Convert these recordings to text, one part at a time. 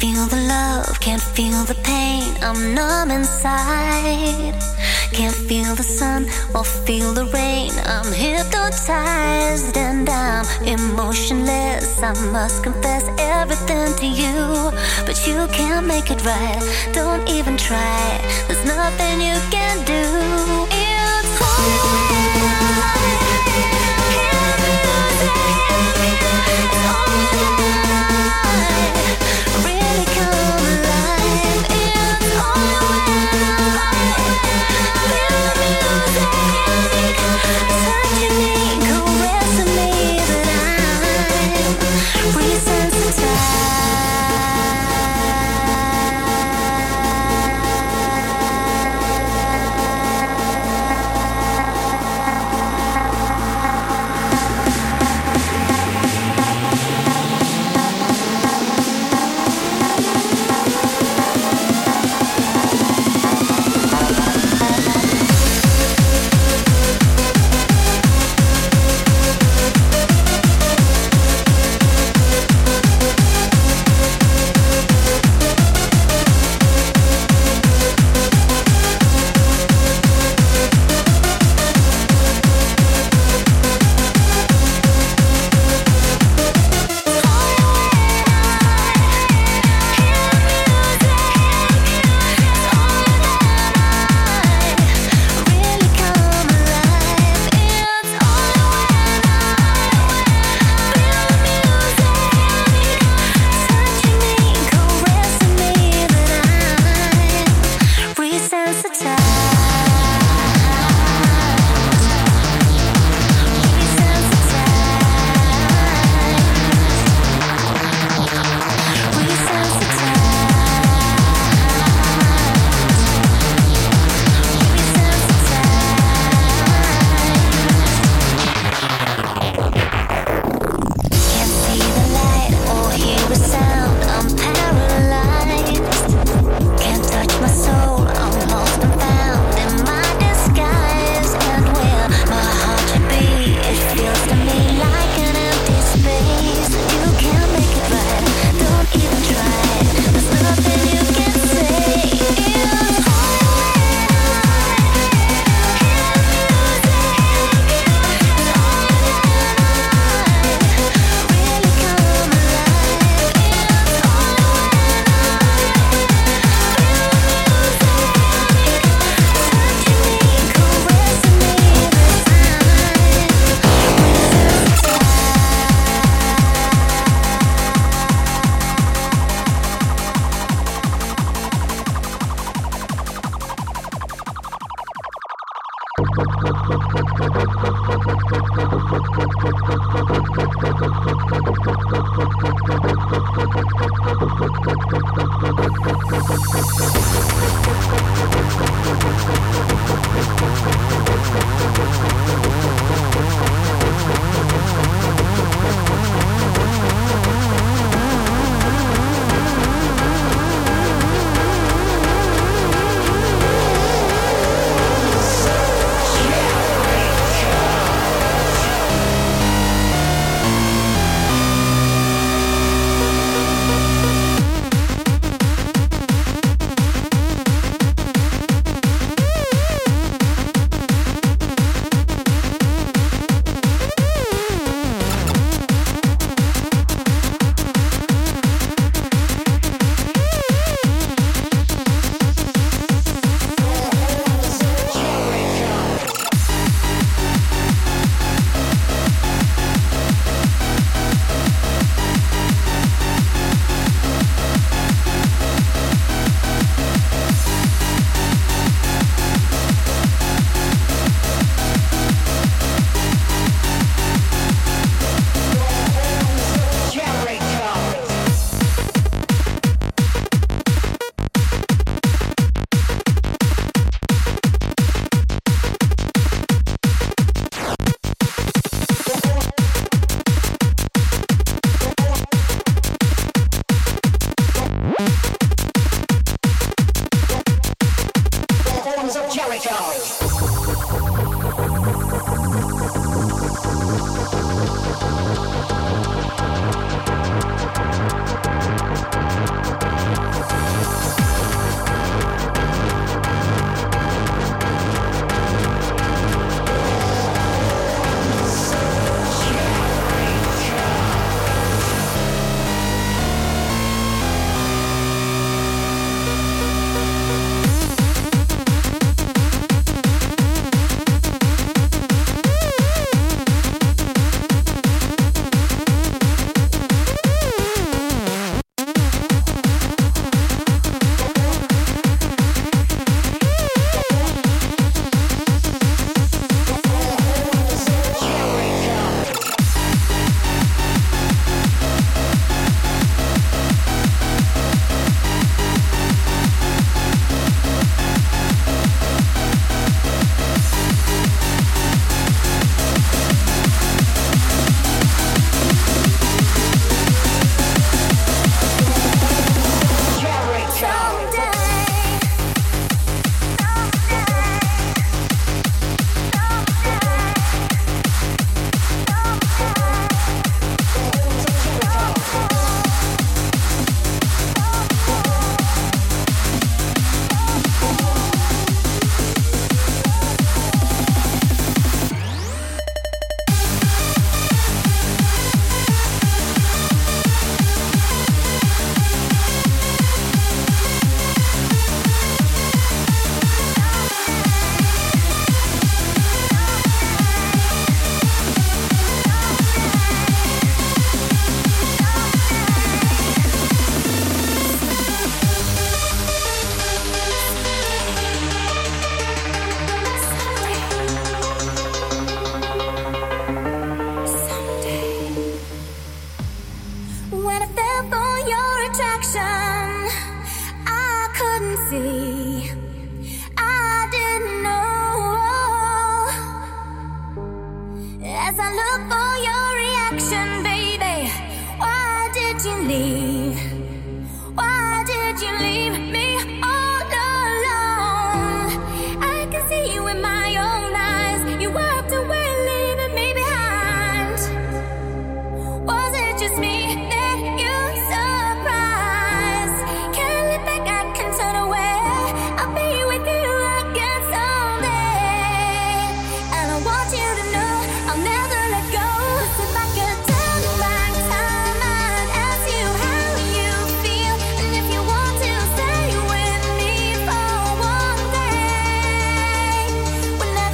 feel the love, can't feel the pain, I'm numb inside. Can't feel the sun or feel the rain, I'm hypnotized and I'm emotionless. I must confess everything to you, but you can't make it right, don't even try. There's nothing you can do. It's all I can do. When I fell for your attraction, I couldn't see, I didn't know. As I look for your reaction, baby, why did you leave? Why did you leave me all alone? I can see you in my own eyes. You walked away, leaving me behind. Was it just me that you surprised? Can't look back, I can turn away. I'll be with you again someday. And I want you to know I'll never let go. If I could turn back time, I'd ask you how you feel, and if you want to stay with me for one day.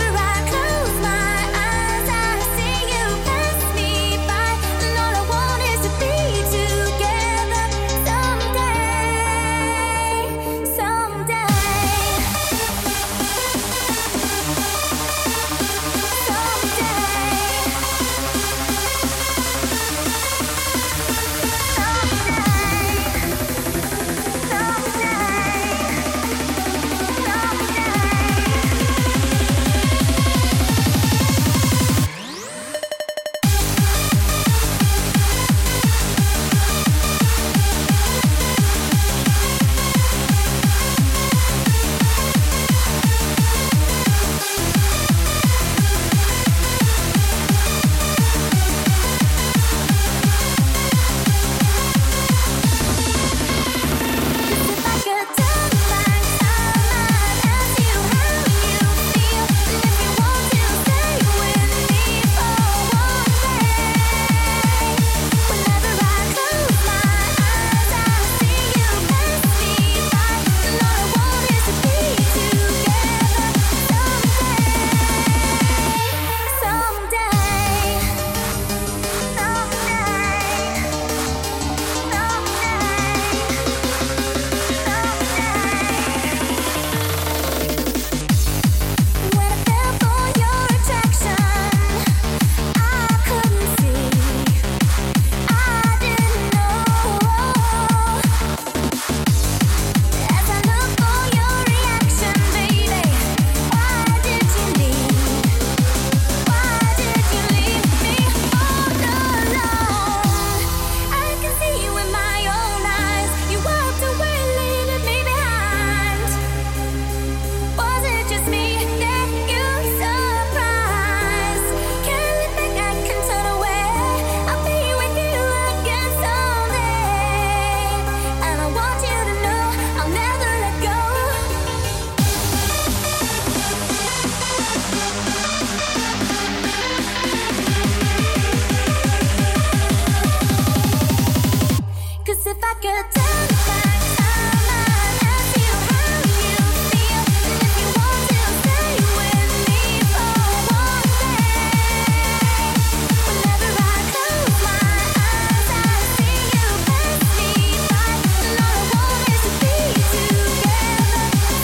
Whenever I close my eyes, I see you pass me by, and all I want is to be together someday, someday. When I fell for your attraction, I couldn't see, I didn't know. As I look for your reaction, baby, why did you leave? Why did you leave me all alone? I can see you in my own eyes. You walked away, leaving me behind. Was it just me that you surprised? Can't look back, I can turn away. I'll be with you again someday. And I want you to know I'll never let go. Cause if I could turn back time, I'd ask you how you feel, and if you want to stay with me for one day. Whenever I close my eyes, I see you pass me by, and all I want is to be together someday, someday.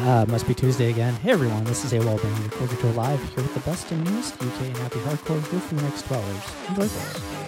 Must be Tuesday again. Hey everyone, this is AWal bringing your core control live here with the best and newest UK and happy hardcore here for the next 12 hours. Enjoy this.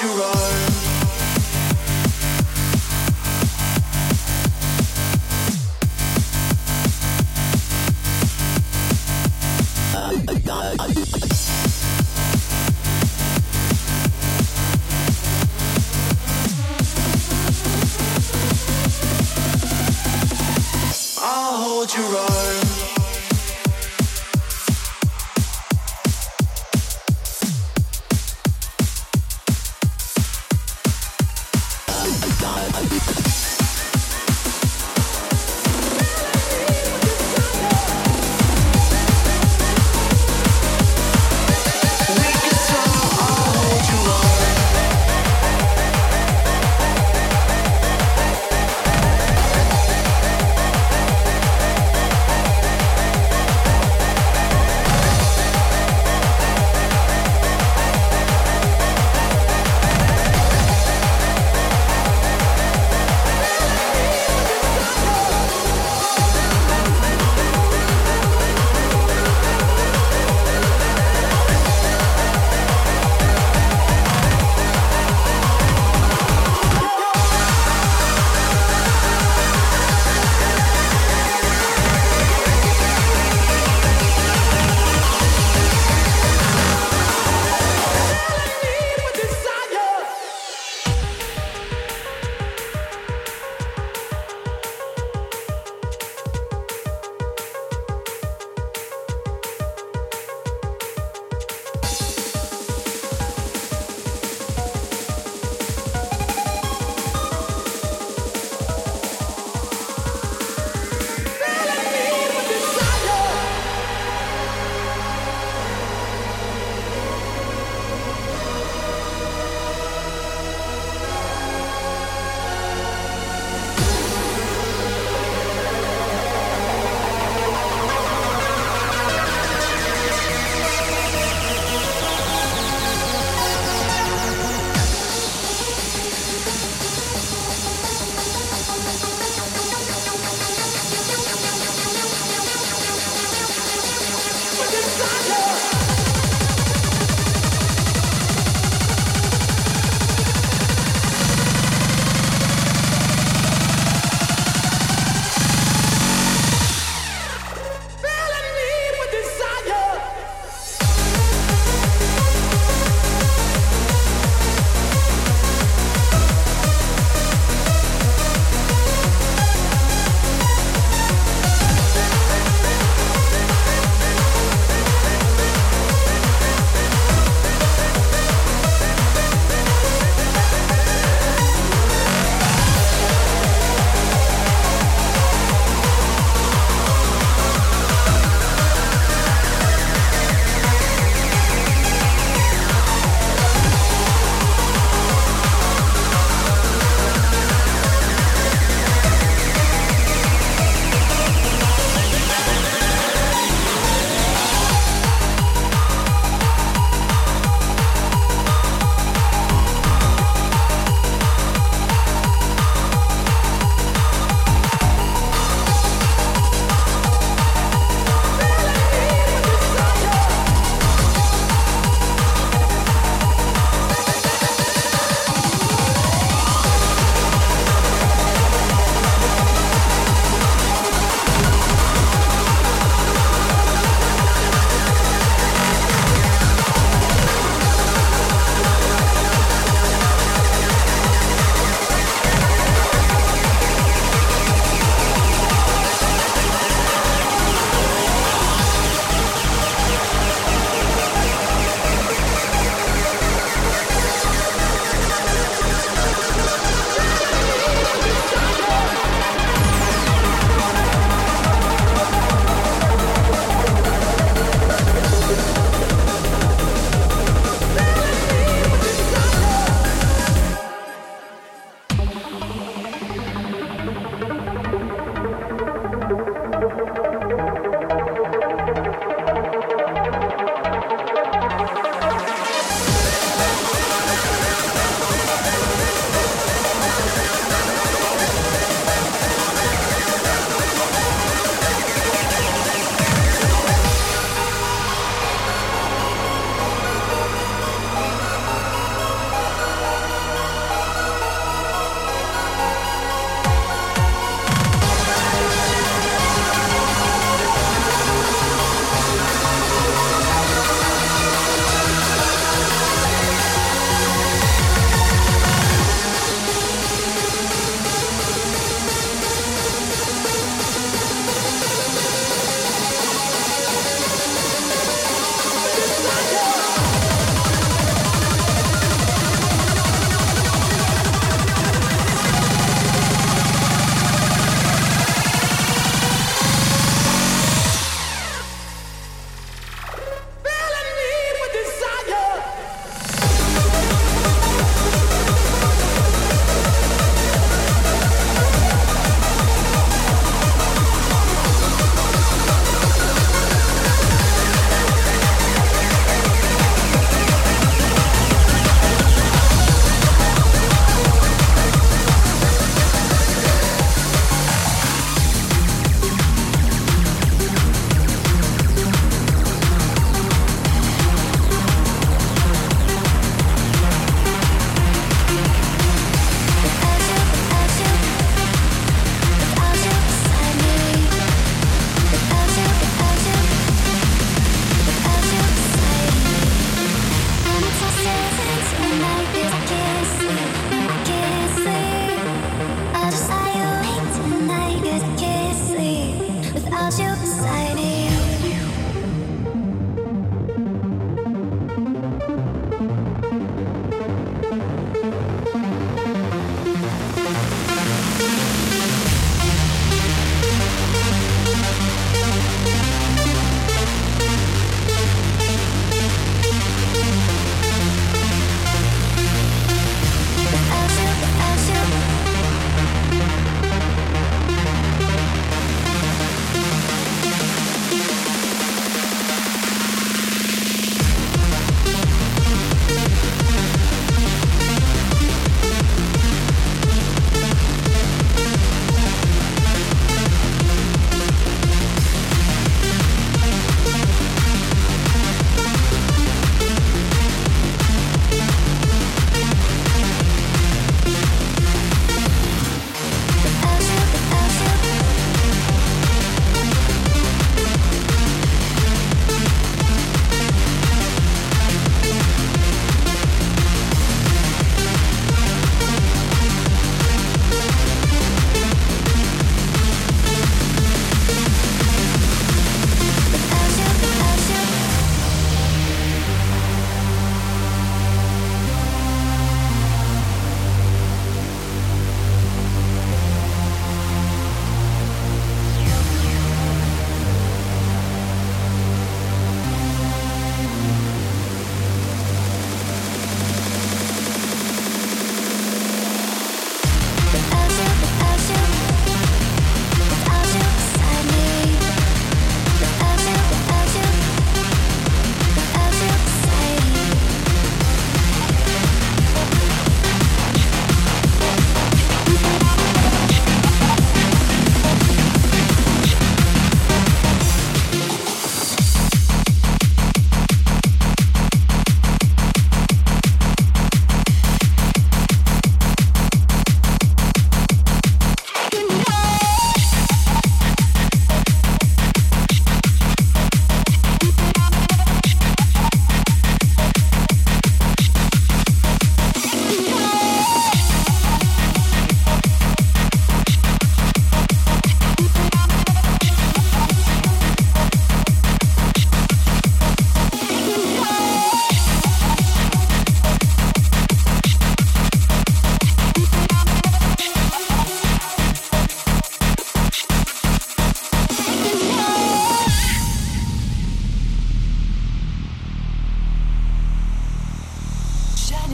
world you roam.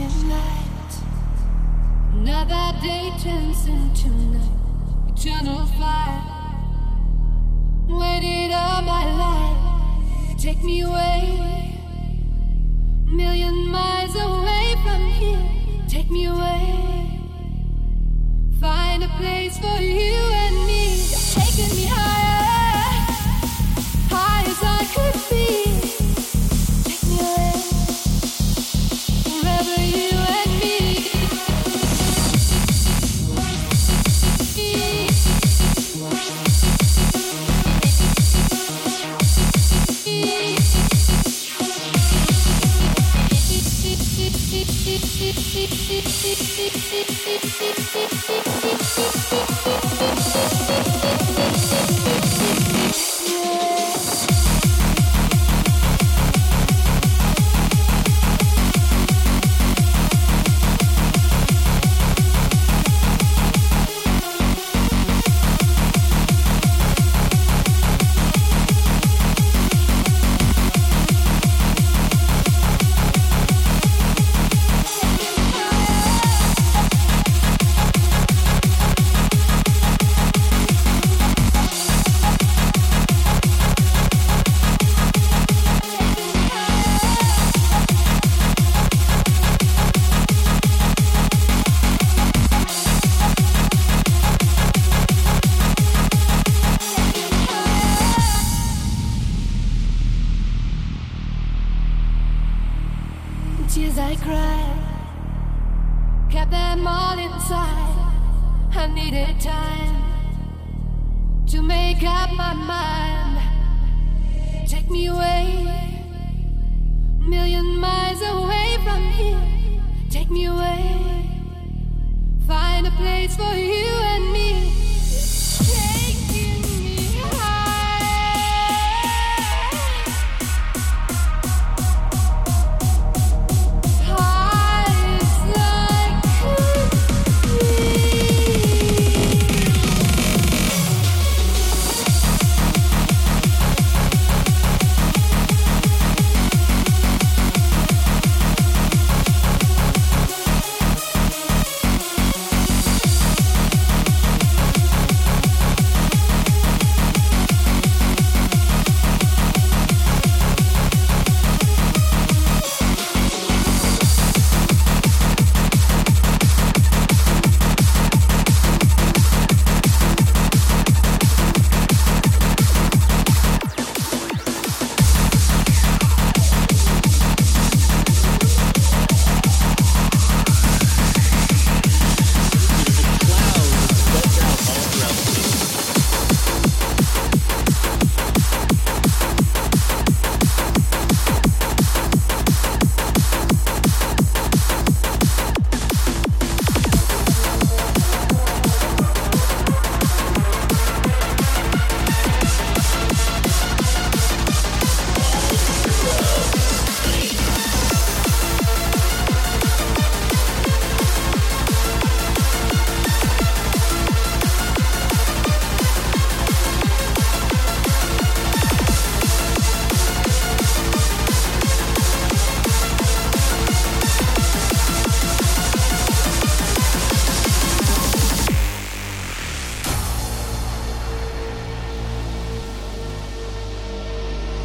is night. Another day turns into night. Eternal fire. Waited all my life. Take me away. A million miles away from here. Take me away. Find a place for you and me. You're taking me higher, high as I could be. Tears I cried, kept them all inside. I needed time to make up my mind. Take me away, a million miles away from here. Take me away, find a place for you and me.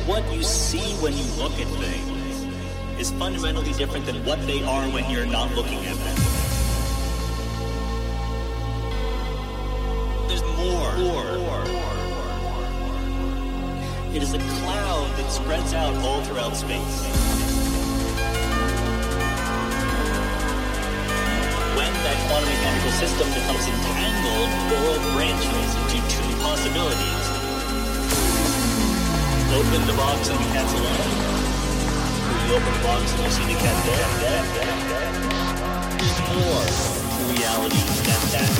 What you see when you look at things is fundamentally different than what they are when you're not looking at them. There's more. It is a cloud that spreads out all throughout space. When that quantum mechanical system becomes entangled, the world branches into two possibilities. Open the box and the cat's alone. You open the box and you see the cat there. There's more to reality than that.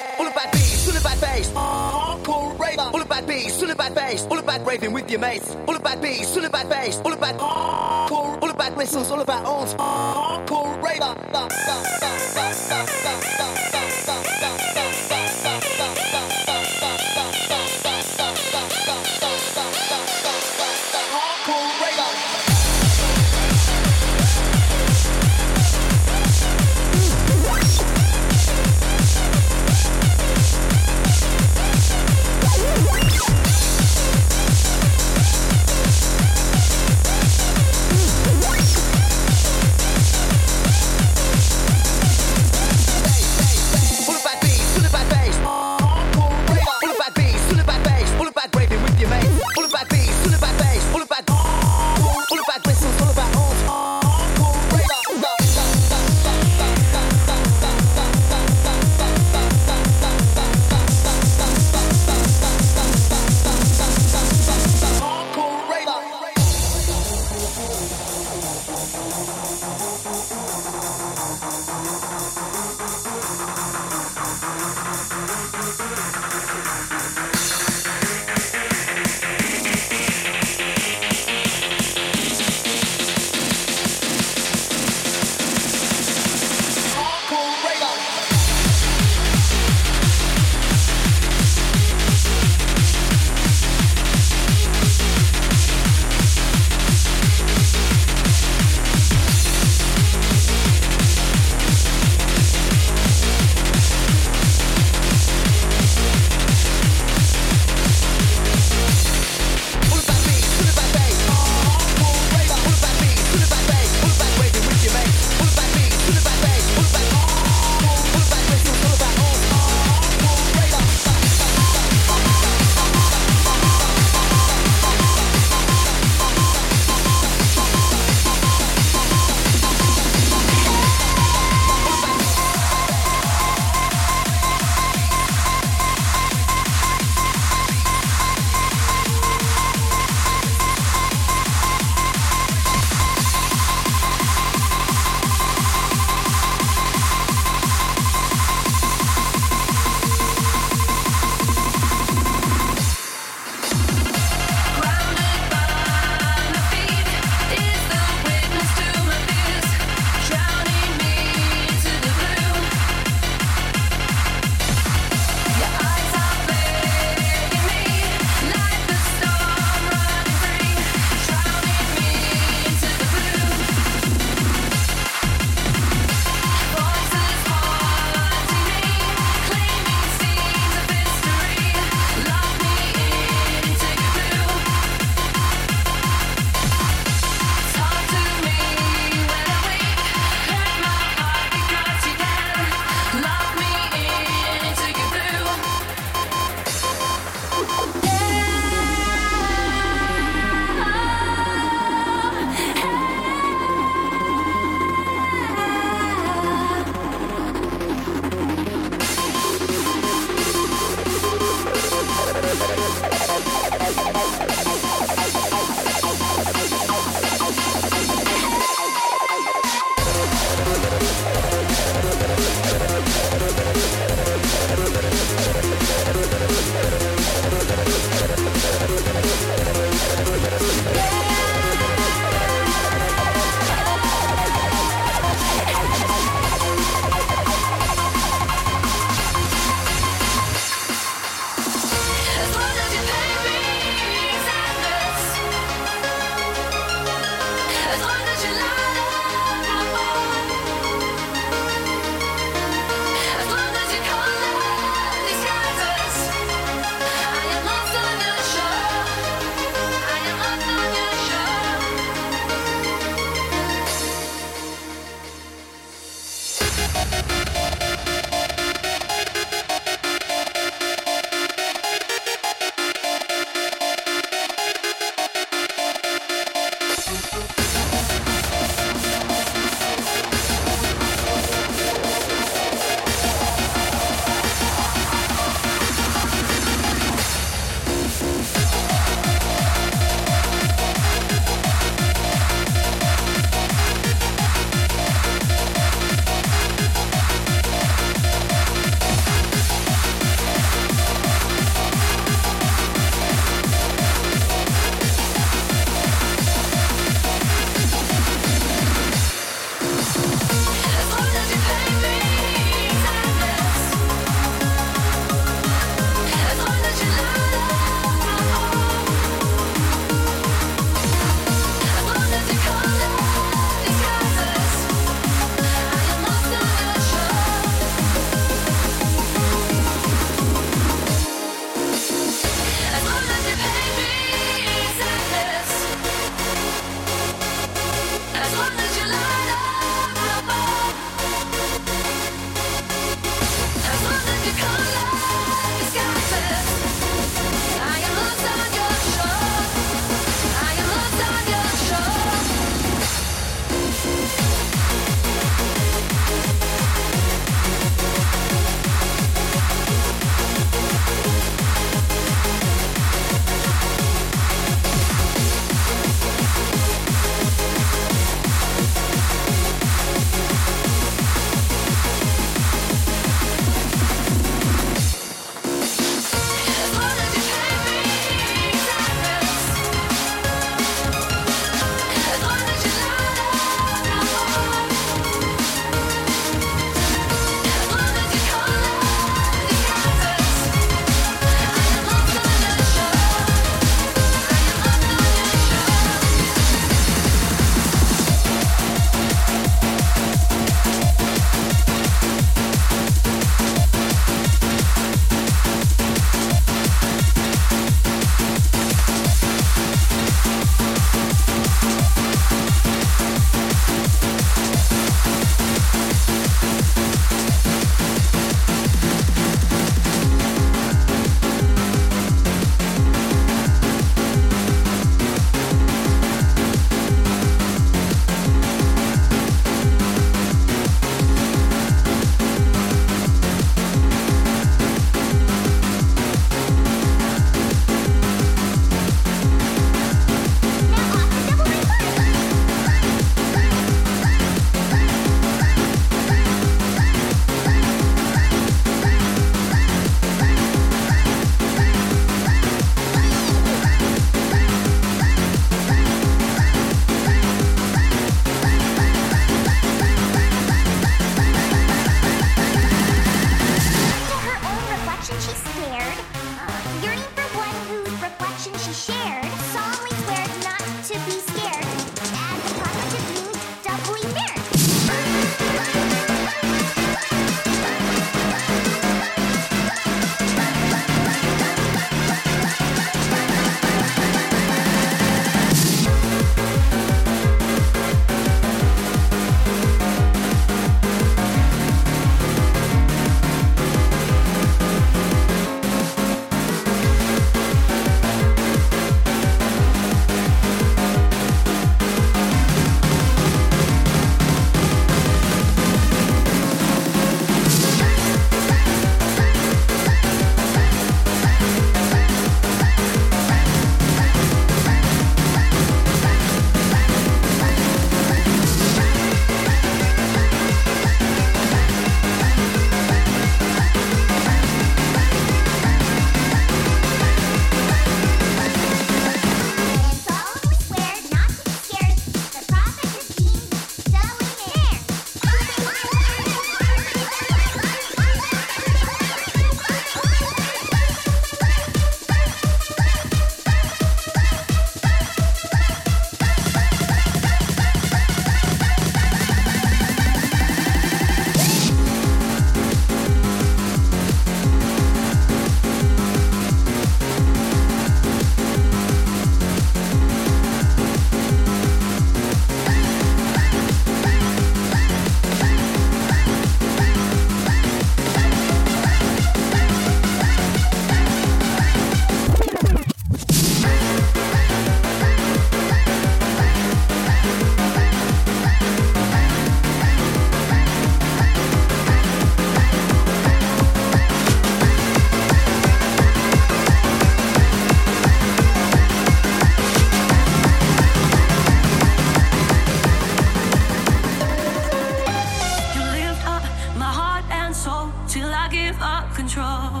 till I give up control.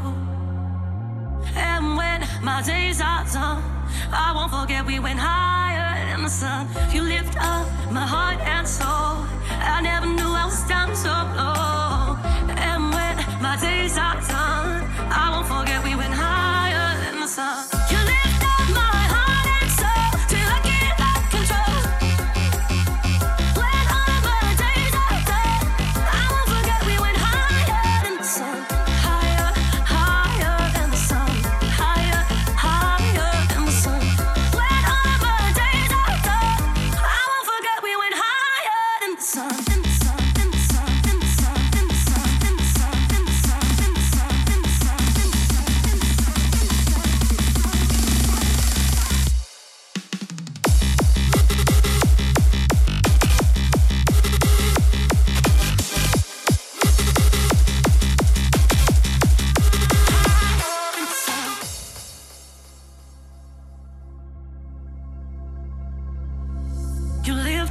And when my days are done, I won't forget we went higher in the sun. You lift up my heart and soul. I never knew I was down so low. And when my days are done, I won't forget we went higher in the sun.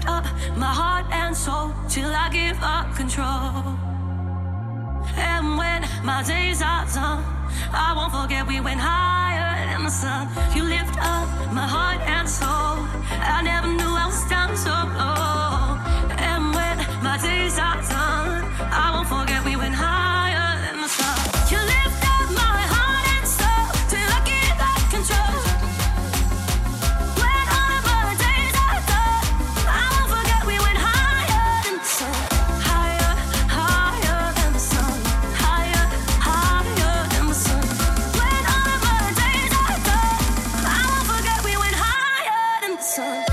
Up my heart and soul till I give up control. And when my days are done, I won't forget we went higher in the sun. You lift up my heart and soul. I never knew I was down so low. And when my days are done, I won't forget we went higher in the sun. You lift up my heart and soul till I give up control. Sun.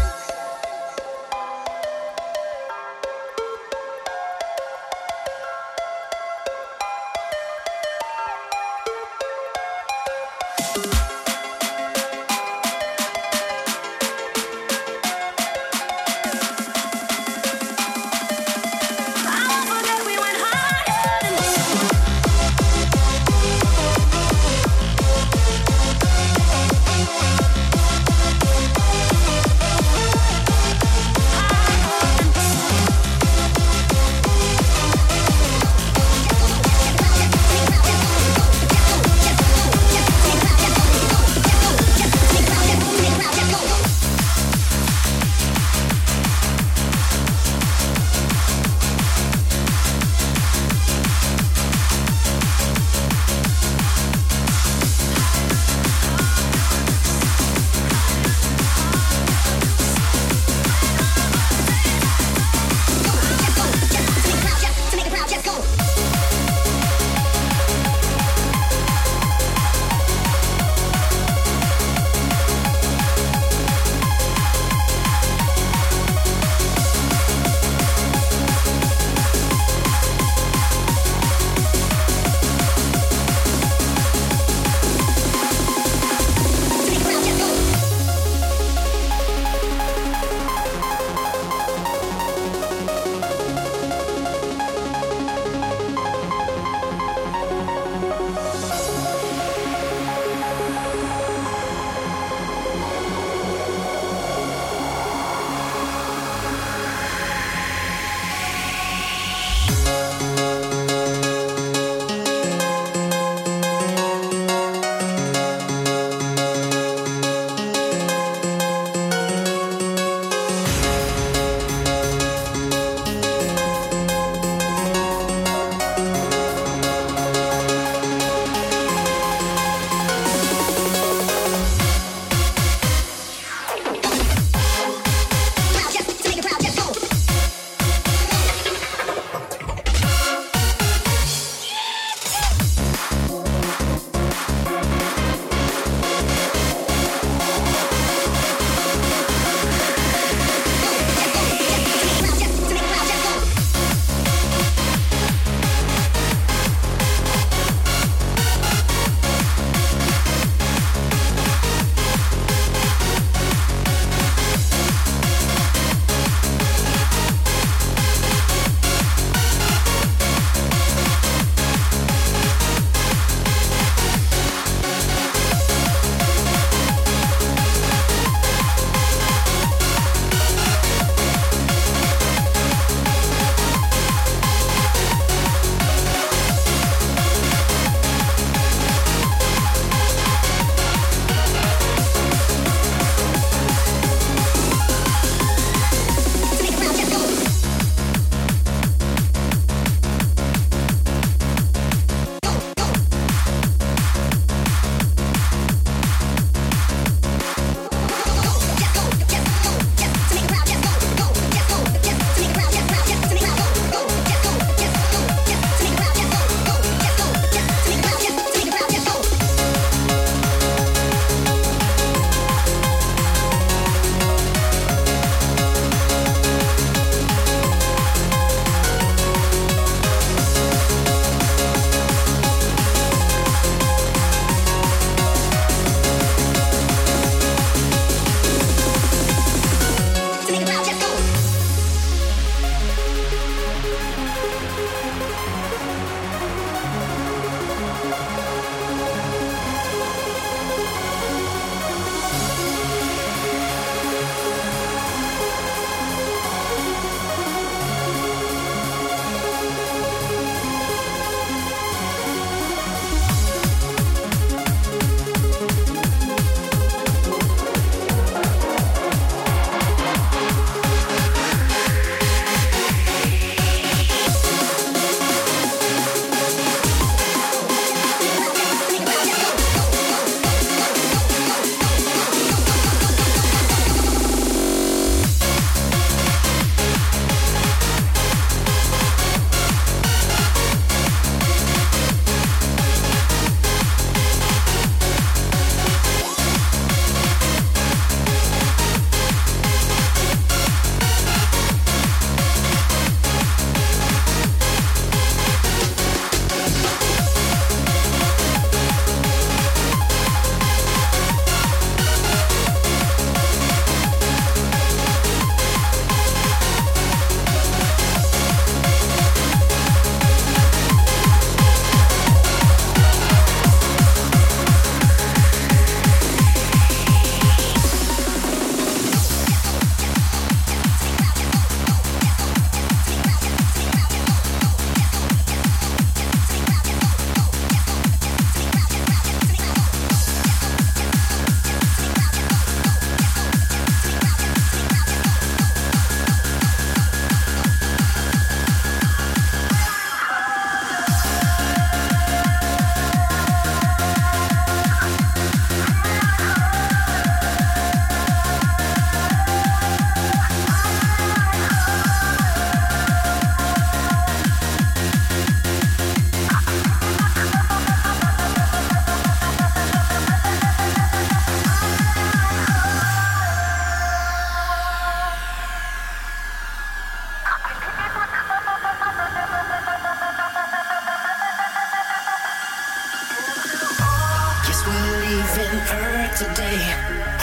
leaving Earth today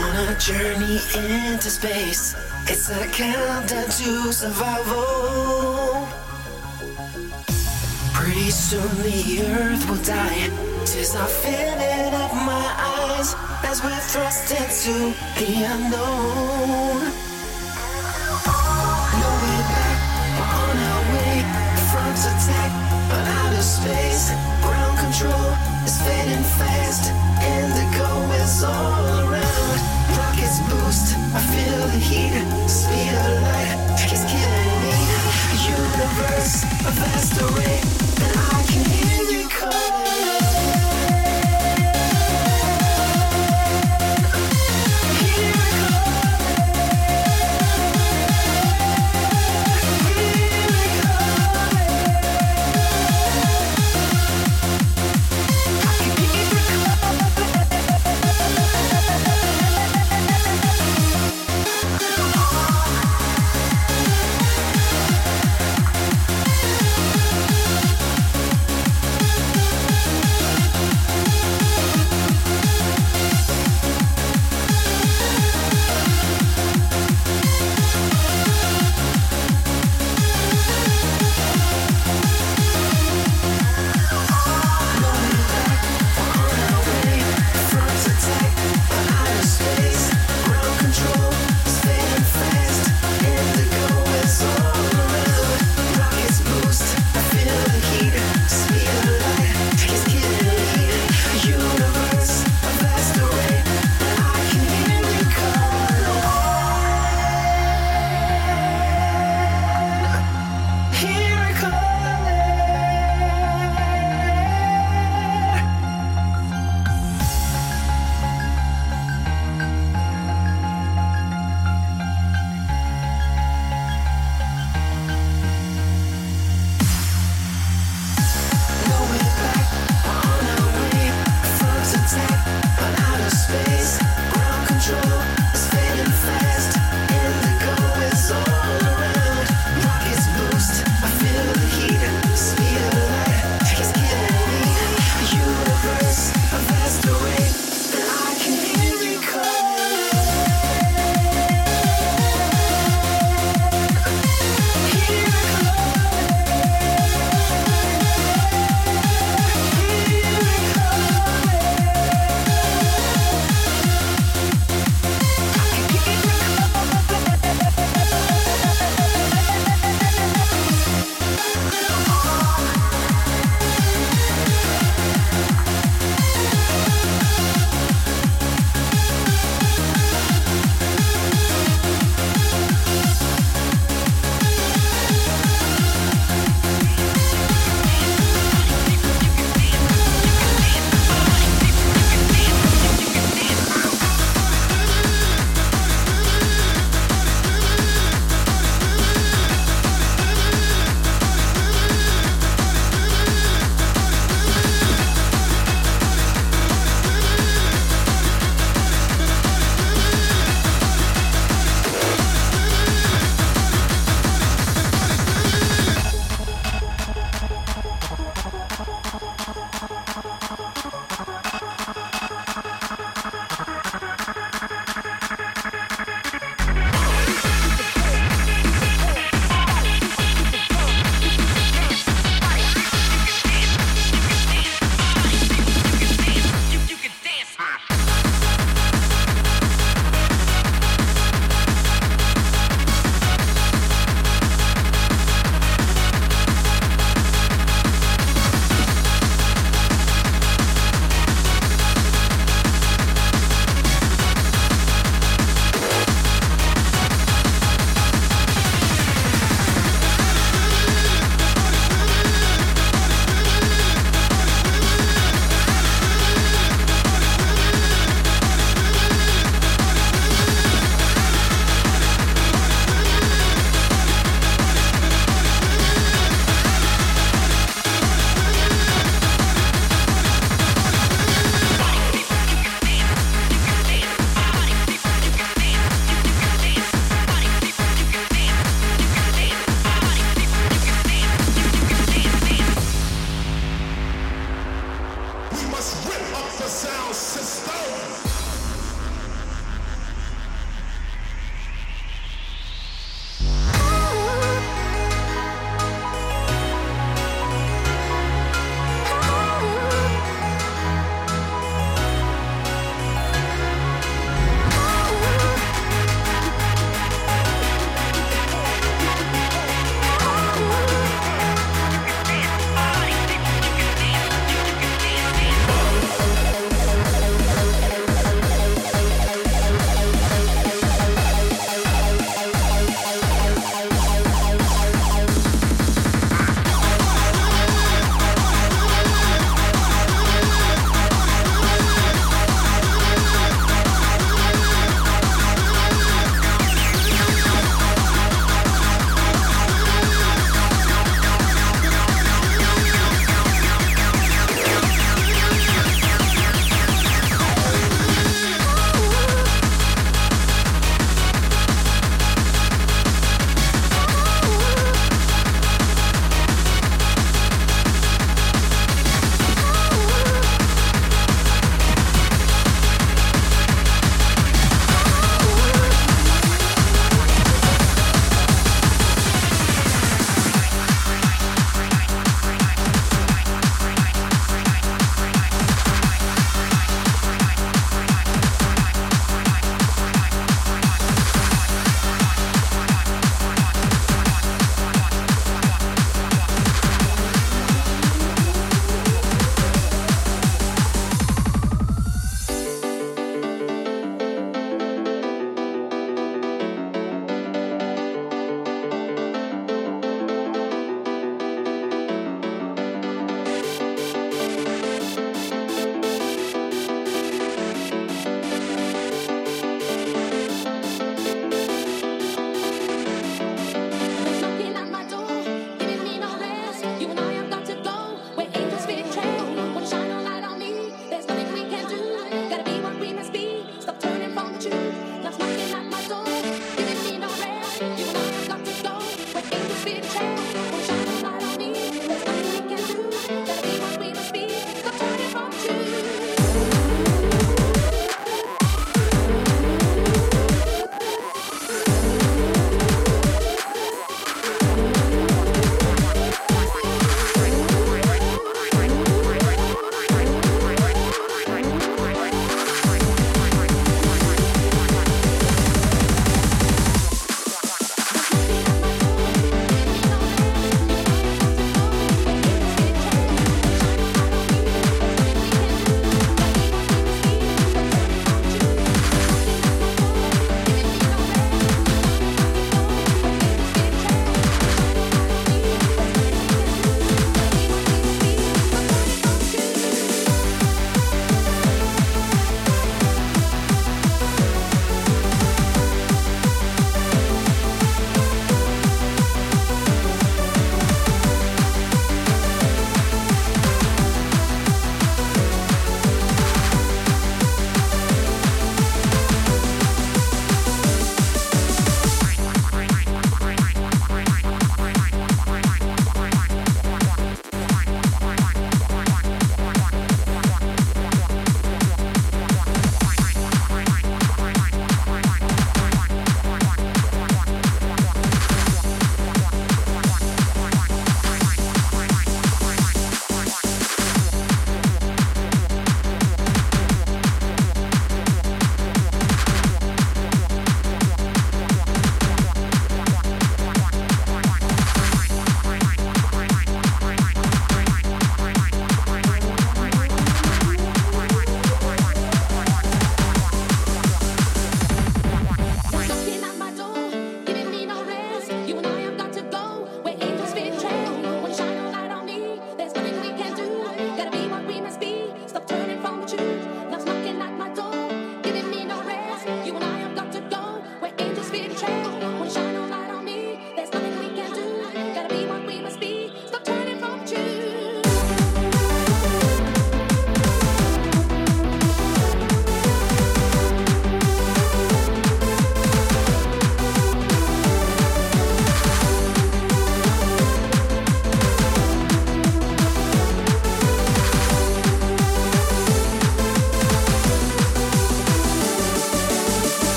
on a journey into space. It's a countdown to survival. Pretty soon the Earth will die. Tears are filling up my eyes as we're thrust into the unknown. No way back, we're on our way. Front's attack on outer space. Ground control is fading fast. Indigo is all around. Rockets boost, I feel the heat. Speed of light is killing me. Universe, a vast array, and I can hear you calling. Hear you calling.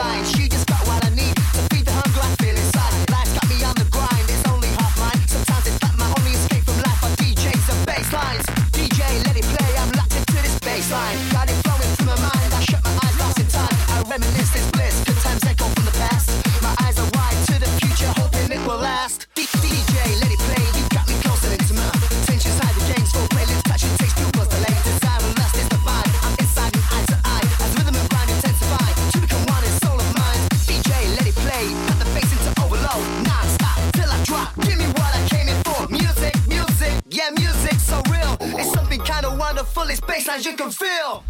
sign. She just got what I need to feed the hunger I feel inside. Life's got me on the grind, it's only half mine. Sometimes it's like my only escape from life are DJs and bass lines. DJ, let it play, I'm locked into this bass line. Got it flowing through my mind, I shut my eyes, lost in time. I reminisce this bliss, good times echo from the past. My eyes are wide to the future, hoping it will last. Fullest baselines you can feel.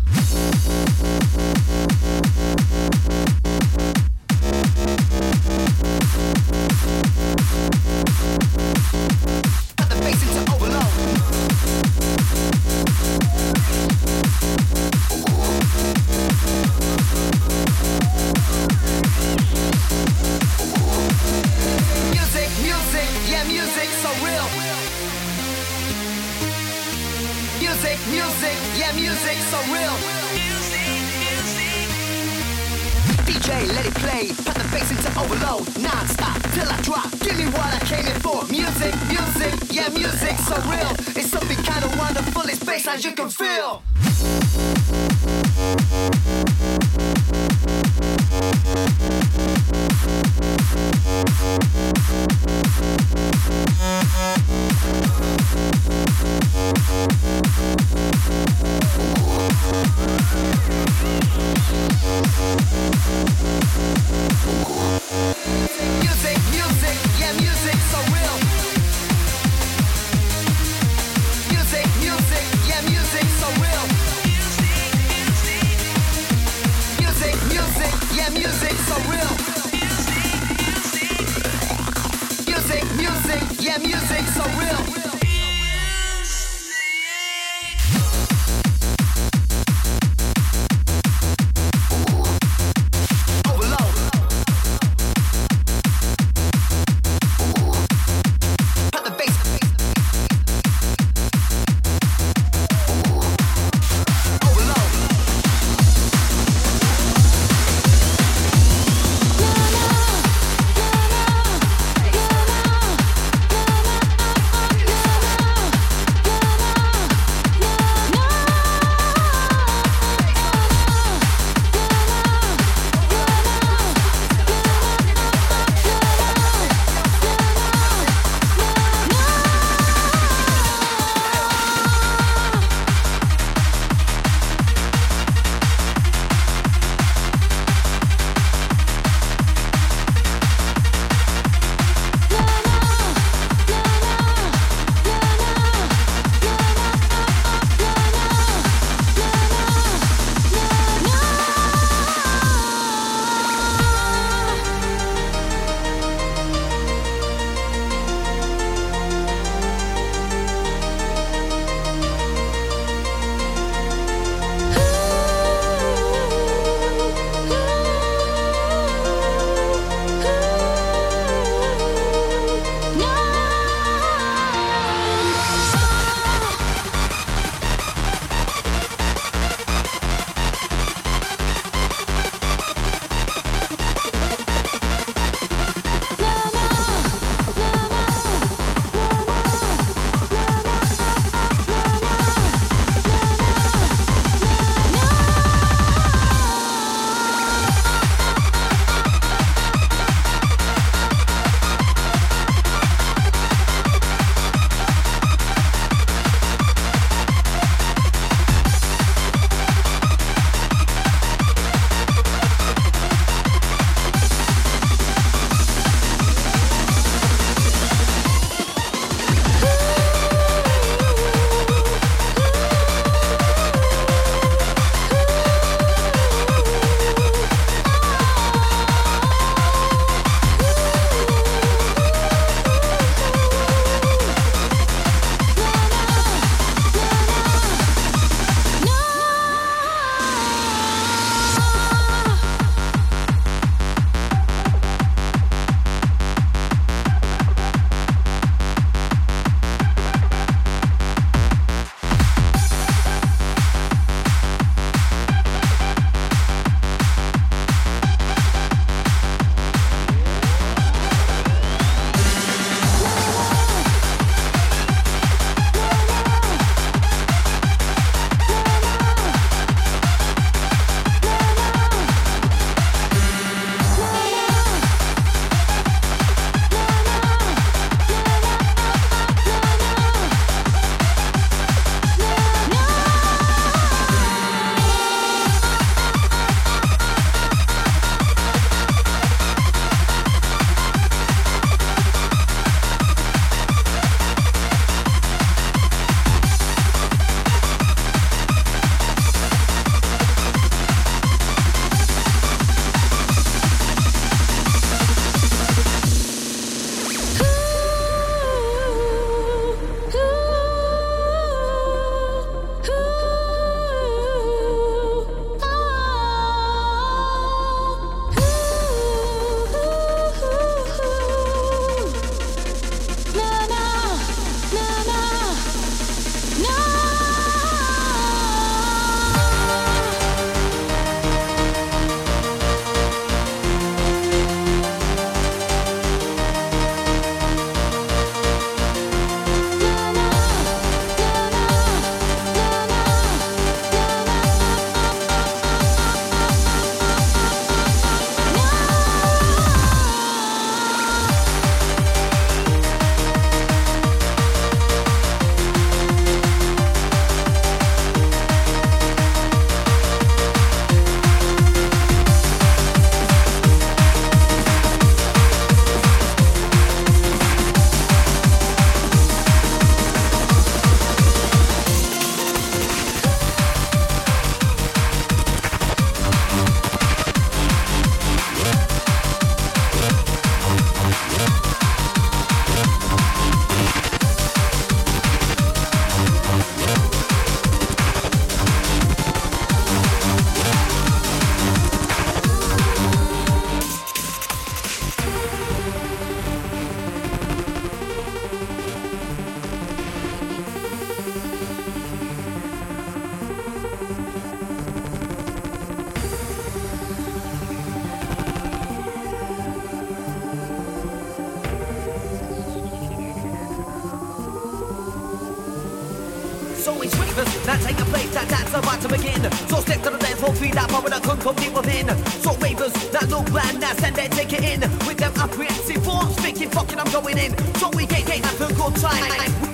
So it's with us, now take the place that's about to begin. So step to the dance, won't be that power that comes from deep within. So waivers, now no plan, now send their ticket in. With them apprehensive forms, thinking fucking I'm going in. So we get that for good time,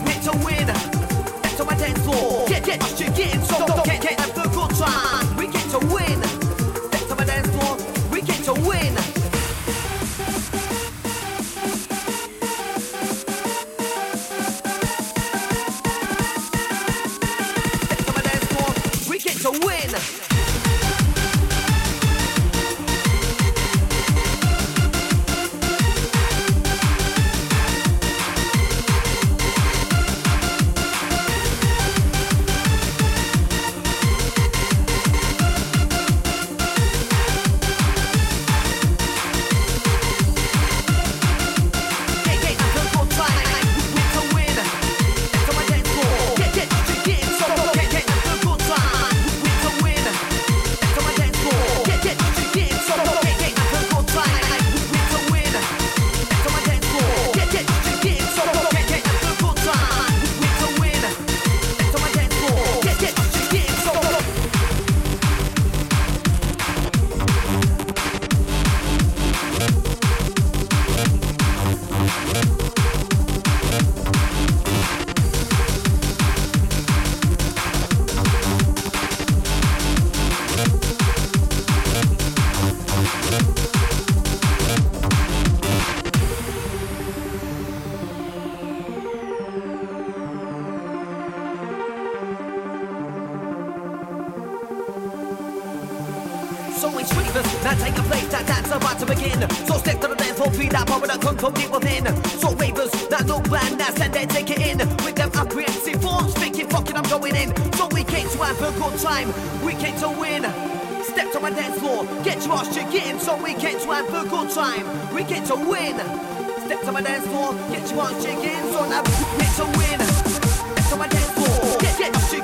we're to win. Get to my dance floor, get us to get in. So don't get that for good time, we get to win. Get to my dance floor, we get to win. To win. So it's with us, now take a place that's about to begin. So step to the dance, won't be that power that comes from deep within. So waivers, now no plan, now send their ticket in. With them apprehensive forms, thinking fucking I'm going in. So we came to have a good time, we came to win. Step to my dance floor, get your ass to get in. So we came to have a good time, we came to win. Step to my dance floor, get your ass to get in. So now we came to win. Step to my dance floor, get your ass to get in.